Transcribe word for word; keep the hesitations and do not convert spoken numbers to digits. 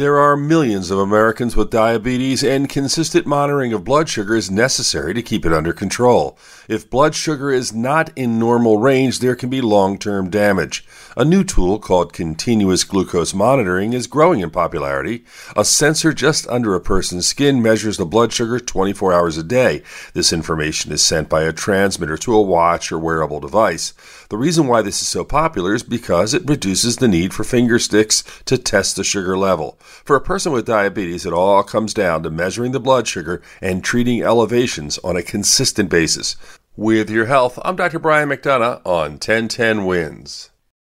There are millions of Americans with diabetes, and consistent monitoring of blood sugar is necessary to keep it under control. If blood sugar is not in normal range, there can be long-term damage. A new tool called continuous glucose monitoring is growing in popularity. A sensor just under a person's skin measures the blood sugar twenty-four hours a day. This information is sent by a transmitter to a watch or wearable device. The reason why this is so popular is because it reduces the need for finger sticks to test the sugar level. For a person with diabetes, it all comes down to measuring the blood sugar and treating elevations on a consistent basis. With your health, I'm Doctor Brian McDonough on ten ten Wins.